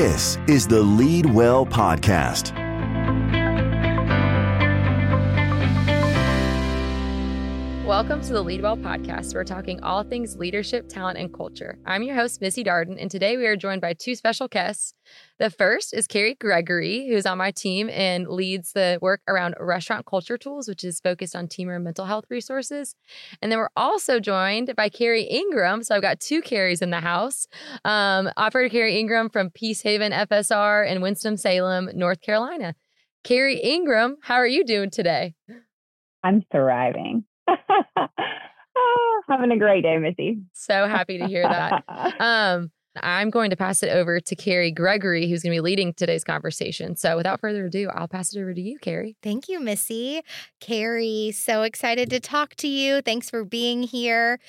This is the LEADWELL Podcast. Welcome to the LEADWELL Podcast. We're talking all things leadership, talent, and culture. I'm your host, Missy Darden, and today we are joined by two special guests. The first is Carrie Gregory, who's on my team and leads the work around restaurant culture tools, which is focused on teamer and mental health resources. And then we're also joined by Carrie Ingram. So I've got two Carries in the house. Operator Carrie Ingram from Peace Haven FSR in Winston Salem, North Carolina. Carrie Ingram, how are you doing today? I'm thriving. Having a great day, Missy. So happy to hear that. I'm going to pass it over to Carrie Gregory, who's going to be leading today's conversation. So without further ado, I'll pass it over to you, Carrie. Thank you, Missy. Carrie, so excited to talk to you. Thanks for being here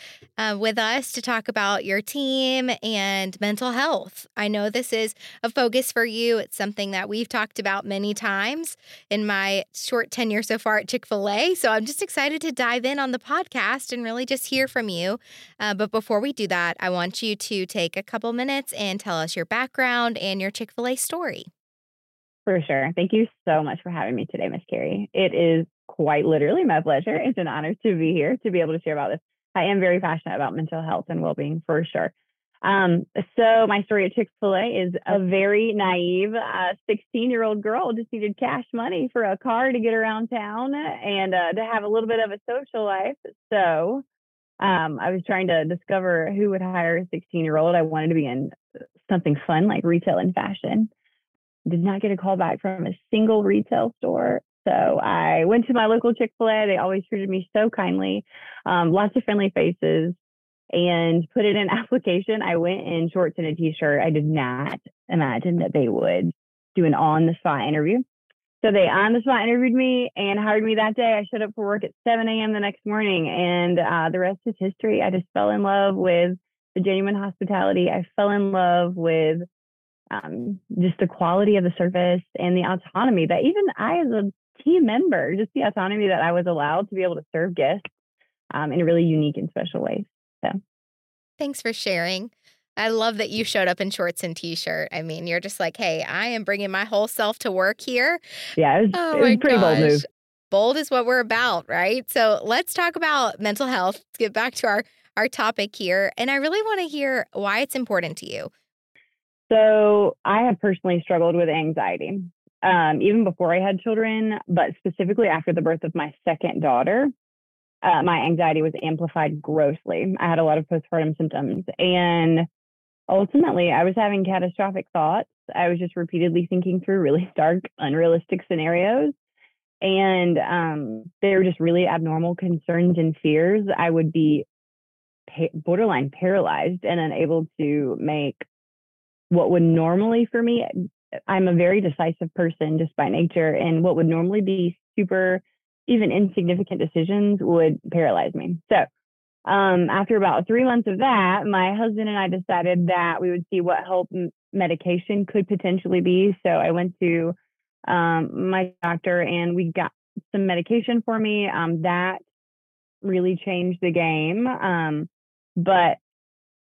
with us to talk about your team and mental health. I know this is a focus for you. It's something that we've talked about many times in my short tenure so far at Chick-fil-A. So I'm just excited to dive in on the podcast and really just hear from you. But before we do that, I want you to take a couple minutes and tell us your background and your Chick-fil-A story. For sure. Thank you so much for having me today, Miss Carrie. It is quite literally my pleasure. It's an honor to be here, to be able to share about this. I am very passionate about mental health and well-being, for sure. So my story at Chick-fil-A is a very naive 16-year-old girl just needed cash money for a car to get around town and to have a little bit of a social life. So I was trying to discover who would hire a 16-year-old. I wanted to be in something fun like retail and fashion. Did not get a call back from a single retail store. So I went to my local Chick-fil-A. They always treated me so kindly. Lots of friendly faces, and put in an application. I went in shorts and a t-shirt. I did not imagine that they would do an on-the-spot interview. So they on the spot interviewed me and hired me that day. I showed up for work at 7 a.m. the next morning, and the rest is history. I just fell in love with the genuine hospitality. I fell in love with just the quality of the service and the autonomy that even I, as a team member, just the autonomy that I was allowed to be able to serve guests in a really unique and special way. So, thanks for sharing. I love that you showed up in shorts and t-shirt. I mean, you're just like, hey, I am bringing my whole self to work here. Yeah, it was pretty bold move. Bold is what we're about, right? So let's talk about mental health. Let's get back to our topic here. And I really want to hear why it's important to you. So I have personally struggled with anxiety, even before I had children, but specifically after the birth of my second daughter. My anxiety was amplified grossly. I had a lot of postpartum symptoms, and ultimately, I was having catastrophic thoughts. I was just repeatedly thinking through really dark, unrealistic scenarios. And they were just really abnormal concerns and fears. I would be borderline paralyzed and unable to make what would normally for me, I'm a very decisive person just by nature, and what would normally be super, even insignificant decisions would paralyze me. So after about 3 months of that, my husband and I decided that we would see what help medication could potentially be. So I went to my doctor, and we got some medication for me. That really changed the game. But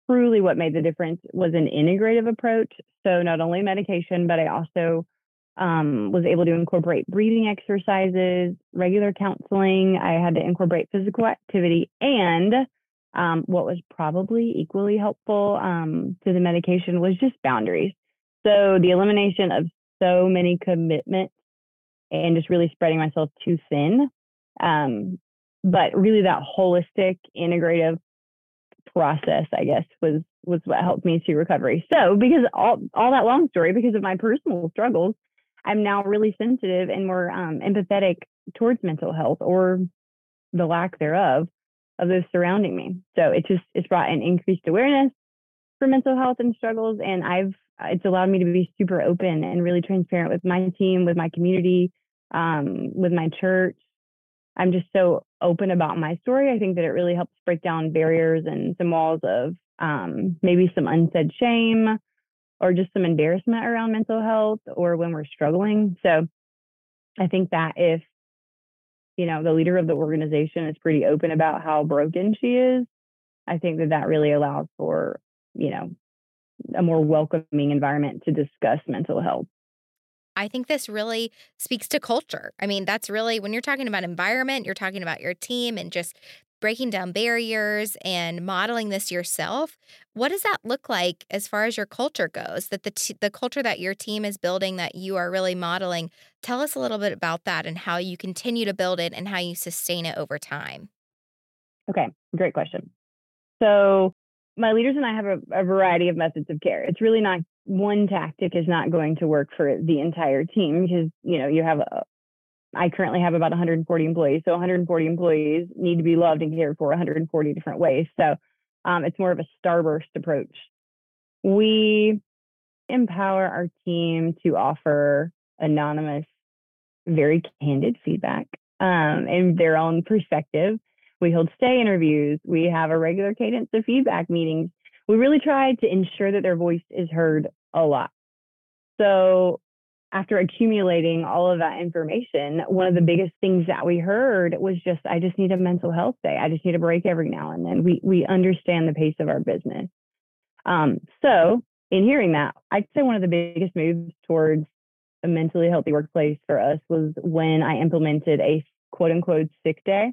truly what made the difference was an integrative approach. So not only medication, but I also was able to incorporate breathing exercises, regular counseling. I had to incorporate physical activity, and what was probably equally helpful to the medication was just boundaries. So the elimination of so many commitments and just really spreading myself too thin. But really that holistic, integrative process, I guess, was what helped me to recovery. So because all that long story, because of my personal struggles, I'm now really sensitive and more empathetic towards mental health, or the lack thereof, of those surrounding me. So it's brought an increased awareness for mental health and struggles. And it's allowed me to be super open and really transparent with my team, with my community, with my church. I'm just so open about my story. I think that it really helps break down barriers and some walls of maybe some unsaid shame, or just some embarrassment around mental health, or when we're struggling. So I think that if, the leader of the organization is pretty open about how broken she is, I think that really allows for, a more welcoming environment to discuss mental health. I think this really speaks to culture. I mean, that's really, when you're talking about environment, you're talking about your team and just breaking down barriers and modeling this yourself. What does that look like as far as your culture goes, that the culture that your team is building, that you are really modeling? Tell us a little bit about that and how you continue to build it and how you sustain it over time. Okay, great question. So my leaders and I have a variety of methods of care. It's really not, one tactic is not going to work for the entire team because, you know, you have I currently have about 140 employees. So 140 employees need to be loved and cared for 140 different ways. So it's more of a starburst approach. We empower our team to offer anonymous, very candid feedback and their own perspective. We hold stay interviews. We have a regular cadence of feedback meetings. We really try to ensure that their voice is heard a lot. So after accumulating all of that information, one of the biggest things that we heard was just, I just need a mental health day. I just need a break every now and then. We understand the pace of our business. So in hearing that, I'd say one of the biggest moves towards a mentally healthy workplace for us was when I implemented a quote unquote sick day.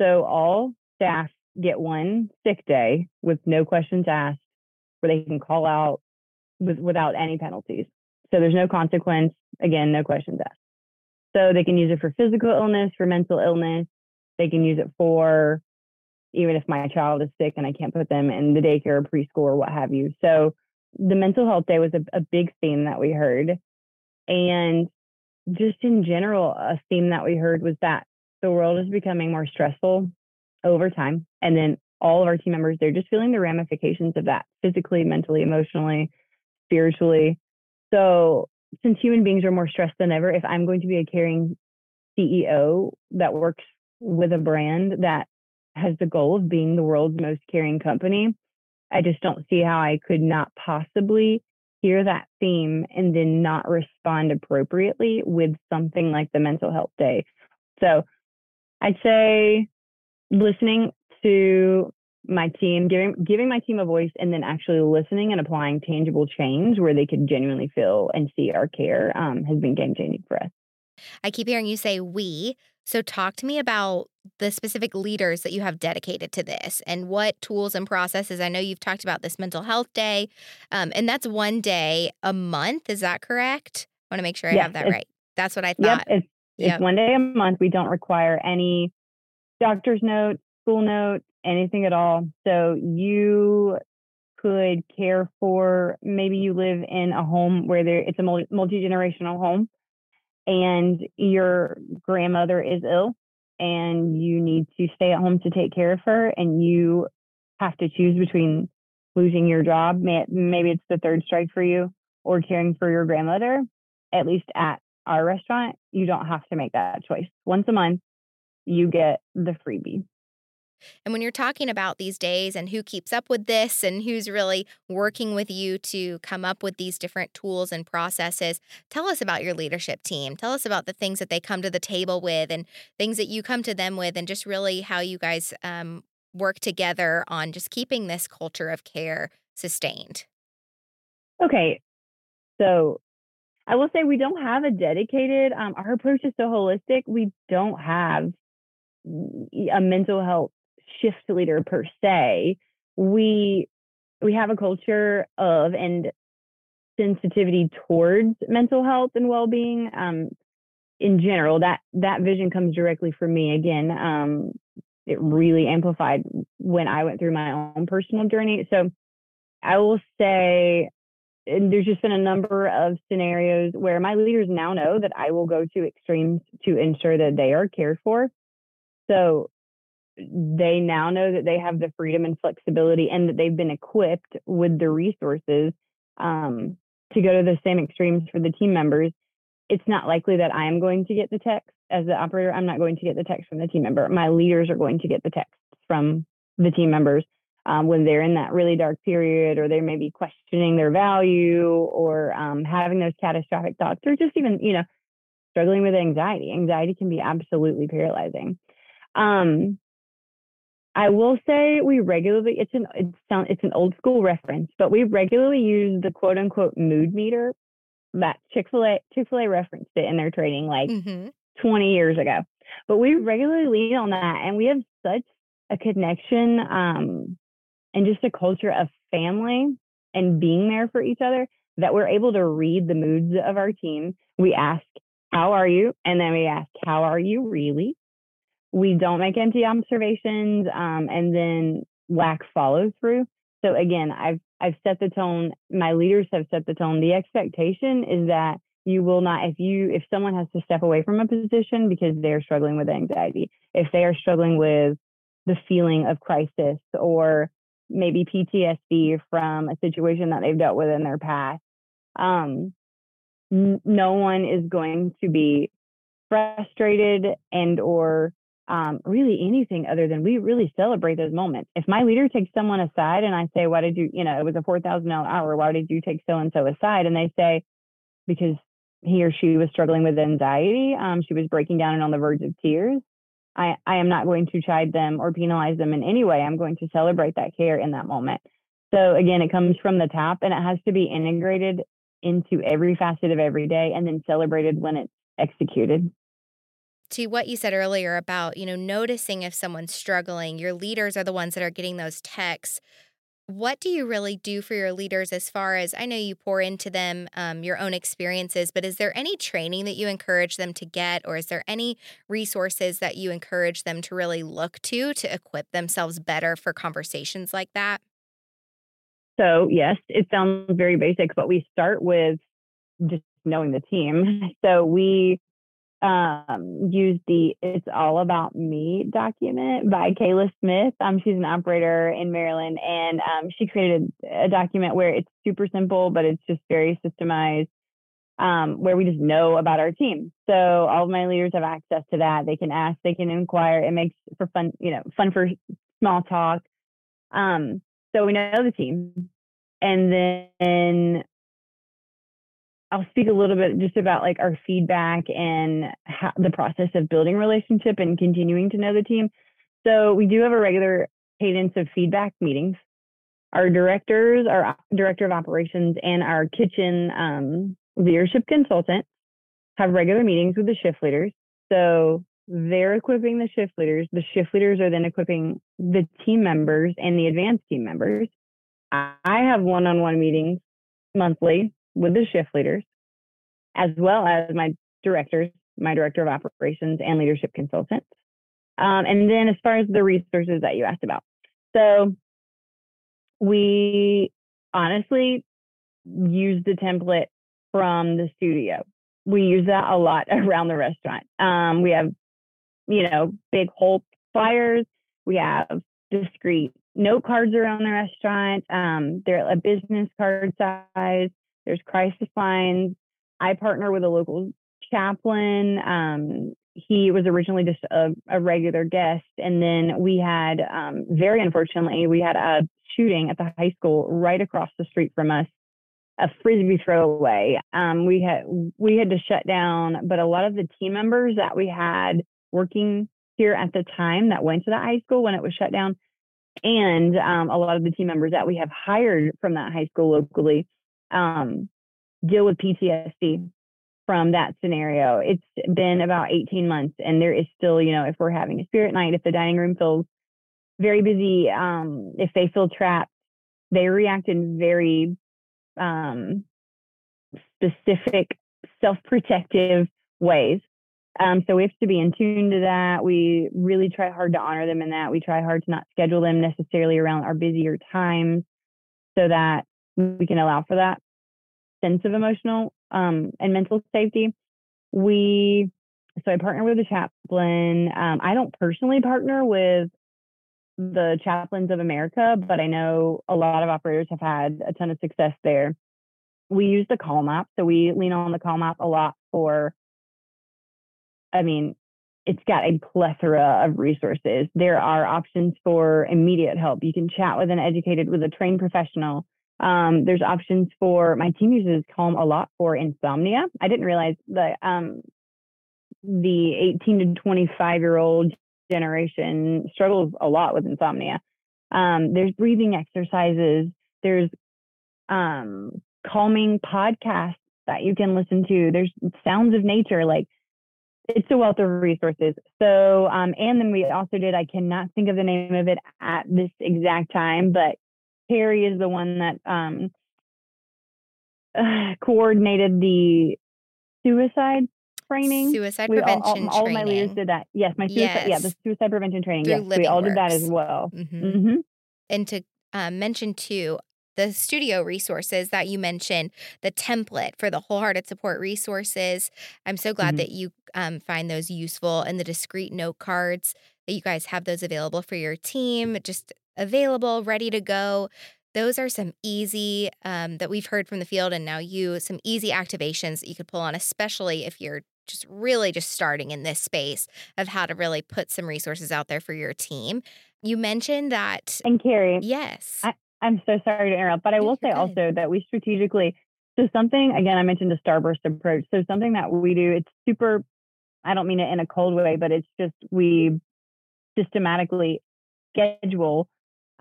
So all staff get one sick day with no questions asked, where they can call out without any penalties. So there's no consequence. Again, no questions asked. So they can use it for physical illness, for mental illness. They can use it for even if my child is sick and I can't put them in the daycare or preschool or what have you. So the mental health day was a big theme that we heard. And just in general, a theme that we heard was that the world is becoming more stressful over time. And then all of our team members, they're just feeling the ramifications of that physically, mentally, emotionally, spiritually. So since human beings are more stressed than ever, if I'm going to be a caring CEO that works with a brand that has the goal of being the world's most caring company, I just don't see how I could not possibly hear that theme and then not respond appropriately with something like the mental health day. So I'd say listening to my team, giving my team a voice, and then actually listening and applying tangible change where they could genuinely feel and see our care has been game-changing for us. I keep hearing you say we. So talk to me about the specific leaders that you have dedicated to this and what tools and processes. I know you've talked about this mental health day, and that's one day a month. Is that correct? I want to make sure I have that right. That's what I thought. It's one day a month. We don't require any doctor's note, school note, anything at all. So you could care for, maybe you live in a home where it's a multi-generational home and your grandmother is ill and you need to stay at home to take care of her and you have to choose between losing your job, maybe it's the third strike for you, or caring for your grandmother. At least at our restaurant, you don't have to make that choice. Once a month, you get the freebie. And when you're talking about these days and who keeps up with this and who's really working with you to come up with these different tools and processes, tell us about your leadership team. Tell us about the things that they come to the table with and things that you come to them with and just really how you guys work together on just keeping this culture of care sustained. Okay. So I will say we don't have a dedicated, our approach is so holistic. We don't have a mental health shift leader per se. We have a culture of and sensitivity towards mental health and well-being in general. That vision comes directly from me. Again, it really amplified when I went through my own personal journey. So I will say, and there's just been a number of scenarios where my leaders now know that I will go to extremes to ensure that they are cared for. So they now know that they have the freedom and flexibility and that they've been equipped with the resources to go to the same extremes for the team members. It's not likely that I am going to get the text as the operator. I'm not going to get the text from the team member. My leaders are going to get the text from the team members when they're in that really dark period, or they may be questioning their value, or having those catastrophic thoughts, or just even, struggling with anxiety. Anxiety can be absolutely paralyzing. I will say we regularly, it's an old school reference, but we regularly use the quote unquote mood meter that Chick-fil-A referenced it in their training like 20 years ago. But we regularly lean on that, and we have such a connection and just a culture of family and being there for each other that we're able to read the moods of our team. We ask, how are you? And then we ask, how are you really? We don't make empty observations and then lack follow through. So again, I've set the tone. My leaders have set the tone. The expectation is that you will not, if someone has to step away from a position because they're struggling with anxiety, if they are struggling with the feeling of crisis or maybe PTSD from a situation that they've dealt with in their past, no one is going to be frustrated and or really anything other than we really celebrate those moments. If my leader takes someone aside and I say, why did you, it was a $4,000 hour, why did you take so-and-so aside? And they say, because he or she was struggling with anxiety. She was breaking down and on the verge of tears. I am not going to chide them or penalize them in any way. I'm going to celebrate that care in that moment. So again, it comes from the top and it has to be integrated into every facet of every day and then celebrated when it's executed. To what you said earlier about, noticing if someone's struggling, your leaders are the ones that are getting those texts. What do you really do for your leaders as far as, I know you pour into them your own experiences, but is there any training that you encourage them to get, or is there any resources that you encourage them to really look to equip themselves better for conversations like that? So yes, it sounds very basic, but we start with just knowing the team. So we use the It's All About Me document by Kayla Smith. She's an operator in Maryland, and she created a document where it's super simple, but it's just very systemized, where we just know about our team. So all of my leaders have access to that. They can ask, they can inquire. It makes for fun, fun for small talk. So we know the team. And then I'll speak a little bit just about like our feedback and how the process of building relationship and continuing to know the team. So we do have a regular cadence of feedback meetings. Our directors, our director of operations, and our kitchen leadership consultant have regular meetings with the shift leaders. So they're equipping the shift leaders. The shift leaders are then equipping the team members and the advanced team members. I have one-on-one meetings monthly with the shift leaders, as well as my directors, my director of operations and leadership consultants. And then as far as the resources that you asked about. So we honestly use the template from the studio. We use that a lot around the restaurant. We have, big whole flyers. We have discrete note cards around the restaurant. They're a business card size. There's crisis lines. I partner with a local chaplain. He was originally just a regular guest. And then we had, very unfortunately, we had a shooting at the high school right across the street from us, a Frisbee throwaway. We had to shut down, but a lot of the team members that we had working here at the time that went to the high school when it was shut down, and a lot of the team members that we have hired from that high school locally, deal with PTSD from that scenario. It's been about 18 months, and there is still, if we're having a spirit night, if the dining room feels very busy, if they feel trapped, they react in very specific, self-protective ways. So we have to be in tune to that. We really try hard to honor them in that. We try hard to not schedule them necessarily around our busier times so that we can allow for that sense of emotional and mental safety. So I partner with a chaplain. I don't personally partner with the chaplains of America, but I know a lot of operators have had a ton of success there. We use the Calm app. So we lean on the Calm app a lot it's got a plethora of resources. There are options for immediate help. You can chat with a trained professional. There's options for, my team uses Calm a lot for insomnia. I didn't realize that the 18 to 25-year-old generation struggles a lot with insomnia. There's breathing exercises. There's calming podcasts that you can listen to. There's sounds of nature. Like, it's a wealth of resources. So, and then we also did, I cannot think of the name of it at this exact time, but Carrie is the one that coordinated the suicide training. Suicide prevention training. All my leaders did that. Yes, my suicide, yeah, the suicide prevention training. Yes, we all did that as well. Mm-hmm. Mm-hmm. And to mention too, the studio resources that you mentioned, the template for the wholehearted support resources. I'm so glad that you find those useful, and the discrete note cards, that you guys have those available for your team, just available, ready to go. Those are some easy that we've heard from the field, and now you, some easy activations that you could pull on, especially if you're just really just starting in this space of how to really put some resources out there for your team. You mentioned that. And Carrie. Yes. I'm so sorry to interrupt, but I will say also that we strategically, so something, again, I mentioned a starburst approach. So something that we do, it's super, I don't mean it in a cold way, but it's just, we systematically schedule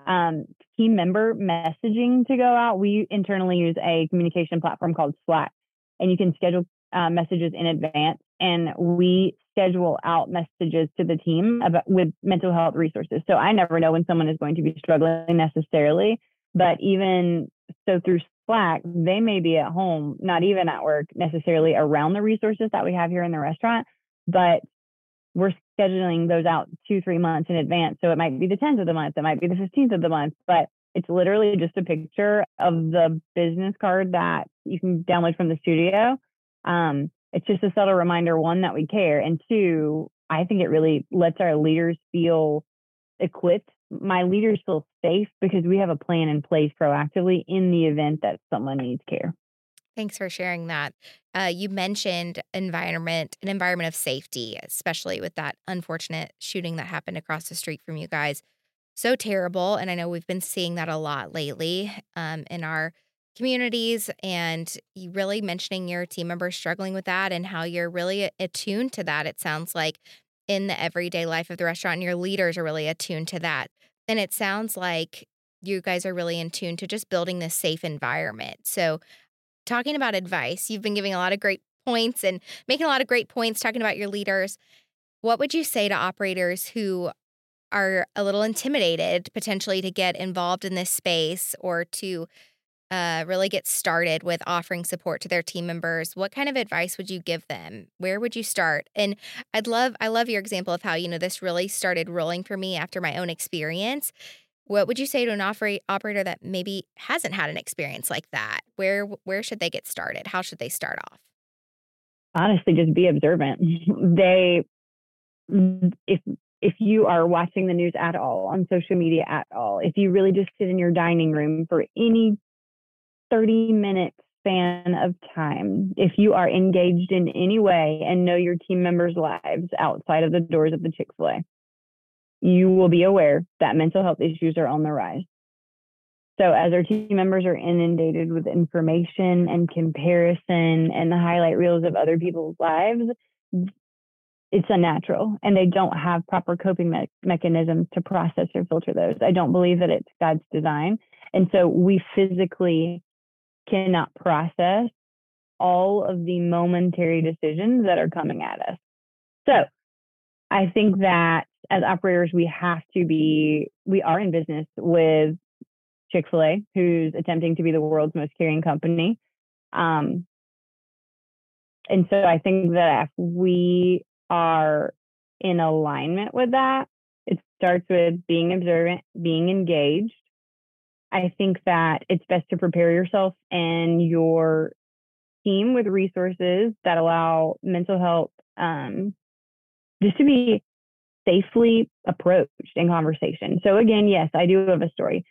team member messaging to go out. We internally use a communication platform called Slack, and you can schedule messages in advance. And we schedule out messages to the team about, with mental health resources. So I never know when someone is going to be struggling necessarily. But even so, through Slack, they may be at home, not even at work necessarily, around the resources that we have here in the restaurant, but we're scheduling those out 2-3 months in advance. So it might be the 10th of the month, it might be the 15th of the month, but it's literally just a picture of the business card that you can download from the studio. It's just a subtle reminder, one, that we care, and two, I think it really lets our leaders feel equipped. My leaders feel safe because we have a plan in place proactively in the event that someone needs care. Thanks for sharing that. You mentioned an environment of safety, especially with that unfortunate shooting that happened across the street from you guys. So terrible. And I know we've been seeing that a lot lately in our communities, and you really mentioning your team members struggling with that and how you're really attuned to that. It sounds like in the everyday life of the restaurant, and your leaders are really attuned to that. And it sounds like you guys are really in tune to just building this safe environment. So talking about advice, you've been giving a lot of great points and making a lot of great points talking about your leaders. What would you say to operators who are a little intimidated potentially to get involved in this space or to really get started with offering support to their team members? What kind of advice would you give them? Where would you start? And I love your example of how, you know, this really started rolling for me after my own experience. What would you say to an operator that maybe hasn't had an experience like that? Where should they get started? How should they start off? Honestly, just be observant. If you are watching the news at all, on social media at all, if you really just sit in your dining room for any 30-minute span of time, if you are engaged in any way and know your team members' lives outside of the doors of the Chick-fil-A, you will be aware that mental health issues are on the rise. So as our team members are inundated with information and comparison and the highlight reels of other people's lives, it's unnatural, and they don't have proper coping mechanisms to process or filter those. I don't believe that it's God's design. And so we physically cannot process all of the momentary decisions that are coming at us. So I think that as operators, we are in business with Chick-fil-A, who's attempting to be the world's most caring company. And so I think that if we are in alignment with that, it starts with being observant, being engaged. I think that it's best to prepare yourself and your team with resources that allow mental health just to be safely approached in conversation. So again, yes, I do have a story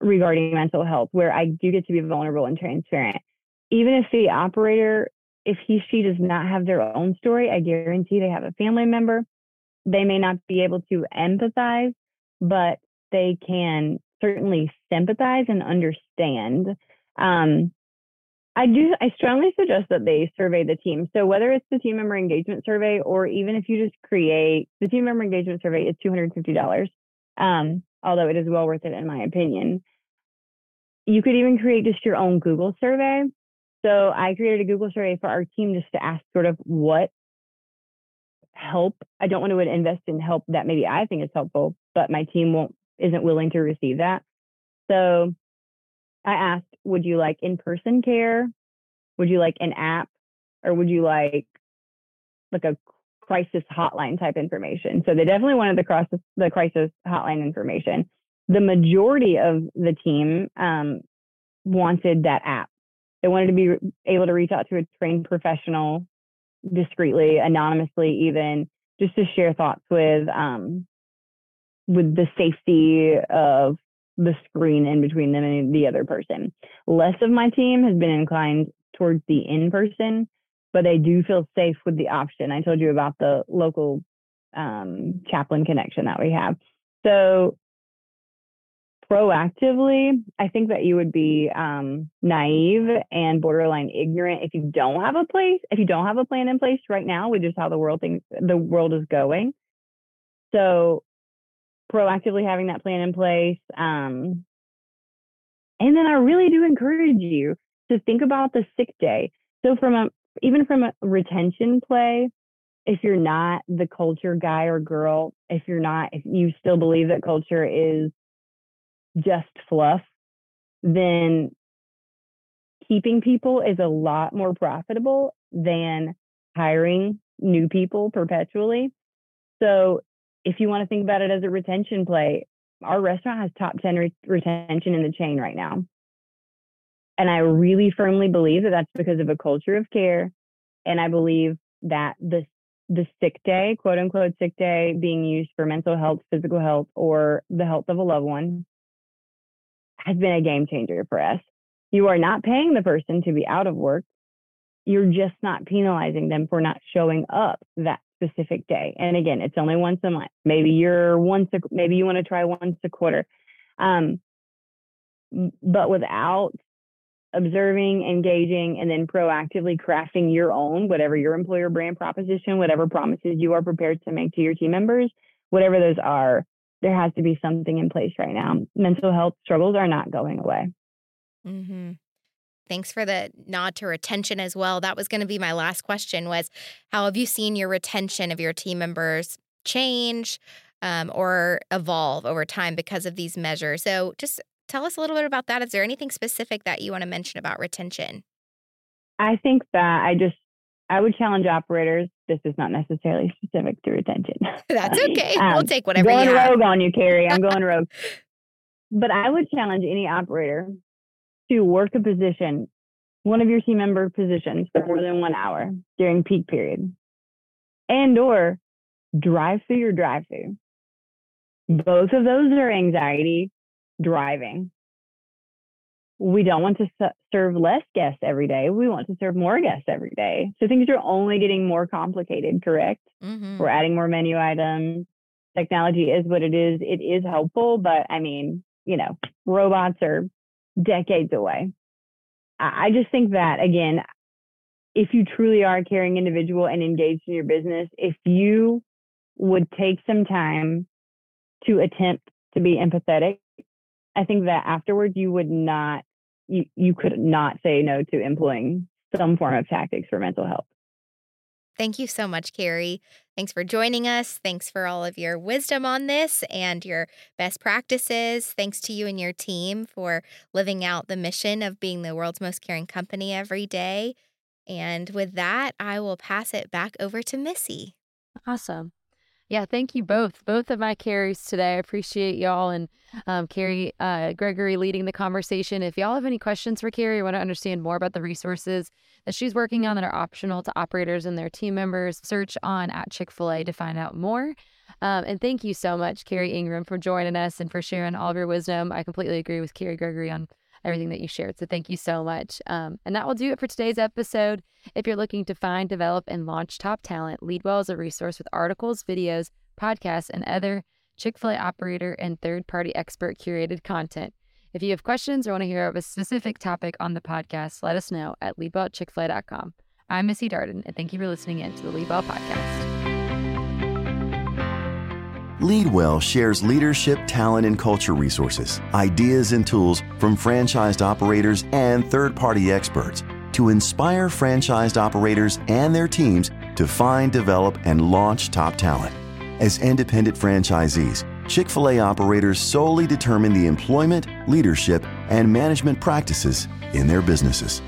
regarding mental health where I do get to be vulnerable and transparent. Even if the operator, if he, she does not have their own story, I guarantee they have a family member. They may not be able to empathize, but they can certainly sympathize and understand. I strongly suggest that they survey the team. So whether it's the team member engagement survey, or even if you just create the team member engagement survey, it's $250. Although it is well worth it, in my opinion. You could even create just your own Google survey. So I created a Google survey for our team just to ask sort of what help. I don't want to invest in help that maybe I think is helpful, but my team isn't willing to receive that. So I asked, would you like in-person care? Would you like an app? Or would you like a crisis hotline type information? So they definitely wanted the crisis hotline information. The majority of the team wanted that app. They wanted to be able to reach out to a trained professional discreetly, anonymously even, just to share thoughts with the safety of the screen in between them and the other person. Less of my team has been inclined towards the in-person, but they do feel safe with the option. I told you about the local chaplain connection that we have. So proactively, I think that you would be naive and borderline ignorant if you don't have a place, if you don't have a plan in place right now with just how the world is going. So proactively having that plan in place. And then I really do encourage you to think about the sick day. So even from a retention play, if you're not the culture guy or girl, if you still believe that culture is just fluff, then keeping people is a lot more profitable than hiring new people perpetually. So if you want to think about it as a retention play, our restaurant has top 10 retention in the chain right now. And I really firmly believe that that's because of a culture of care. And I believe that the sick day, quote unquote sick day, being used for mental health, physical health, or the health of a loved one has been a game changer for us. You are not paying the person to be out of work. You're just not penalizing them for not showing up that specific day. And again, it's only once a month. Maybe you want to try once a quarter. But without observing, engaging, and then proactively crafting your own, whatever your employer brand proposition, whatever promises you are prepared to make to your team members, whatever those are, there has to be something in place right now. Mental health struggles are not going away. Mm-hmm. Thanks for the nod to retention as well. That was going to be my last question, was how have you seen your retention of your team members change or evolve over time because of these measures? So just tell us a little bit about that. Is there anything specific that you want to mention about retention? I think that I would challenge operators. This is not necessarily specific to retention. That's okay. We'll take whatever you have. I'm going rogue on you, Carrie. I'm going rogue. But I would challenge any operator to work a position, one of your team member positions, for more than 1 hour during peak period, and or drive through your drive-through. Both of those are anxiety driving. We don't want to serve less guests every day. We want to serve more guests every day. So things are only getting more complicated, correct? Mm-hmm. We're adding more menu items. Technology is what it is. It is helpful, but I mean, robots are decades away. I just think that, again, if you truly are a caring individual and engaged in your business, if you would take some time to attempt to be empathetic, I think that afterwards you could not say no to employing some form of tactics for mental health. Thank you so much, Carrie. Thanks for joining us. Thanks for all of your wisdom on this and your best practices. Thanks to you and your team for living out the mission of being the world's most caring company every day. And with that, I will pass it back over to Missy. Awesome. Yeah, thank you both. Both of my Carries today. I appreciate y'all, and Carrie Gregory leading the conversation. If y'all have any questions for Carrie or want to understand more about the resources that she's working on that are optional to operators and their team members, search on @Chick-fil-A to find out more. And thank you so much, Carrie Ingram, for joining us and for sharing all of your wisdom. I completely agree with Carrie Gregory on everything that you shared. So thank you so much. And that will do it for today's episode. If you're looking to find, develop, and launch top talent, LEADWELL is a resource with articles, videos, podcasts, and other Chick-fil-A operator and third-party expert curated content. If you have questions or want to hear of a specific topic on the podcast, let us know at leadwell@chickfil.com. I'm Missy Darden, and thank you for listening in to the LEADWELL Podcast. LEADWELL shares leadership, talent, and culture resources, ideas, and tools from franchised operators and third-party experts to inspire franchised operators and their teams to find, develop, and launch top talent. As independent franchisees, Chick-fil-A operators solely determine the employment, leadership, and management practices in their businesses.